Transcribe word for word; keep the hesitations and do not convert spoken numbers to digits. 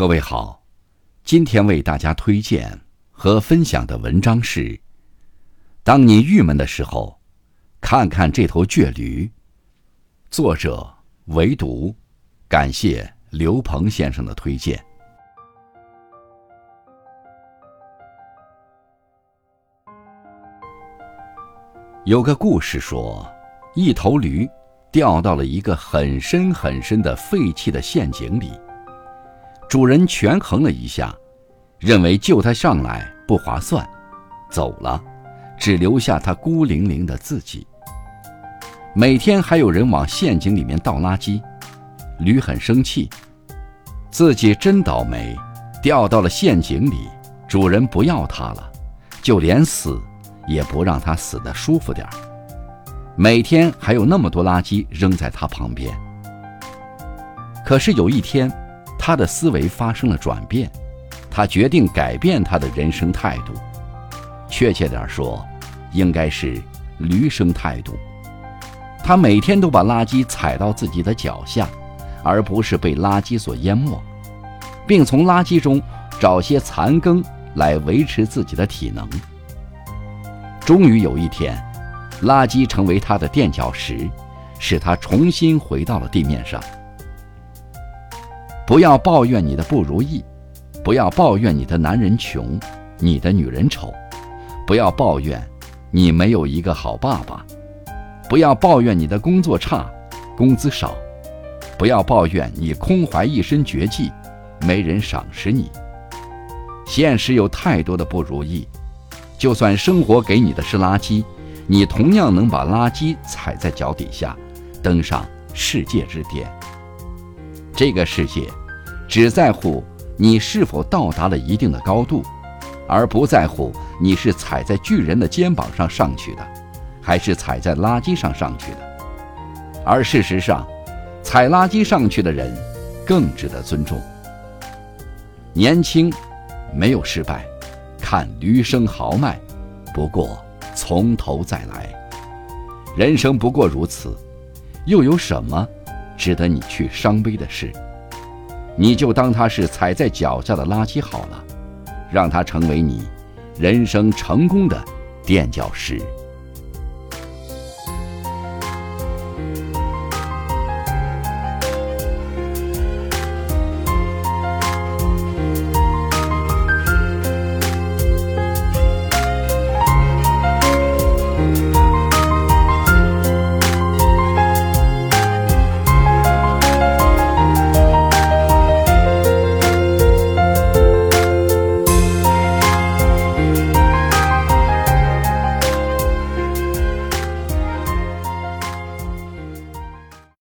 各位好，今天为大家推荐和分享的文章是：当你郁闷的时候，看看这头倔驴。作者唯独，感谢刘鹏先生的推荐。有个故事说，一头驴掉到了一个很深很深的废弃的陷阱里，主人权衡了一下，认为救他上来不划算，走了，只留下他孤零零的自己。每天还有人往陷阱里面倒垃圾，驴很生气，自己真倒霉，掉到了陷阱里，主人不要他了，就连死也不让他死得舒服点儿。每天还有那么多垃圾扔在他旁边。可是有一天，他的思维发生了转变，他决定改变他的人生态度，确切点说，应该是驴生态度。他每天都把垃圾踩到自己的脚下，而不是被垃圾所淹没，并从垃圾中找些残羹来维持自己的体能。终于有一天，垃圾成为他的垫脚石，使他重新回到了地面上。不要抱怨你的不如意，不要抱怨你的男人穷，你的女人丑，不要抱怨你没有一个好爸爸，不要抱怨你的工作差，工资少，不要抱怨你空怀一身绝技，没人赏识你。现实有太多的不如意，就算生活给你的是垃圾，你同样能把垃圾踩在脚底下，登上世界之巅。这个世界只在乎你是否到达了一定的高度，而不在乎你是踩在巨人的肩膀上上去的，还是踩在垃圾上上去的。而事实上，踩垃圾上去的人更值得尊重。年轻没有失败，看驴生豪迈，不过从头再来。人生不过如此，又有什么值得你去伤悲的事？你就当它是踩在脚下的垃圾好了，让它成为你人生成功的垫脚石。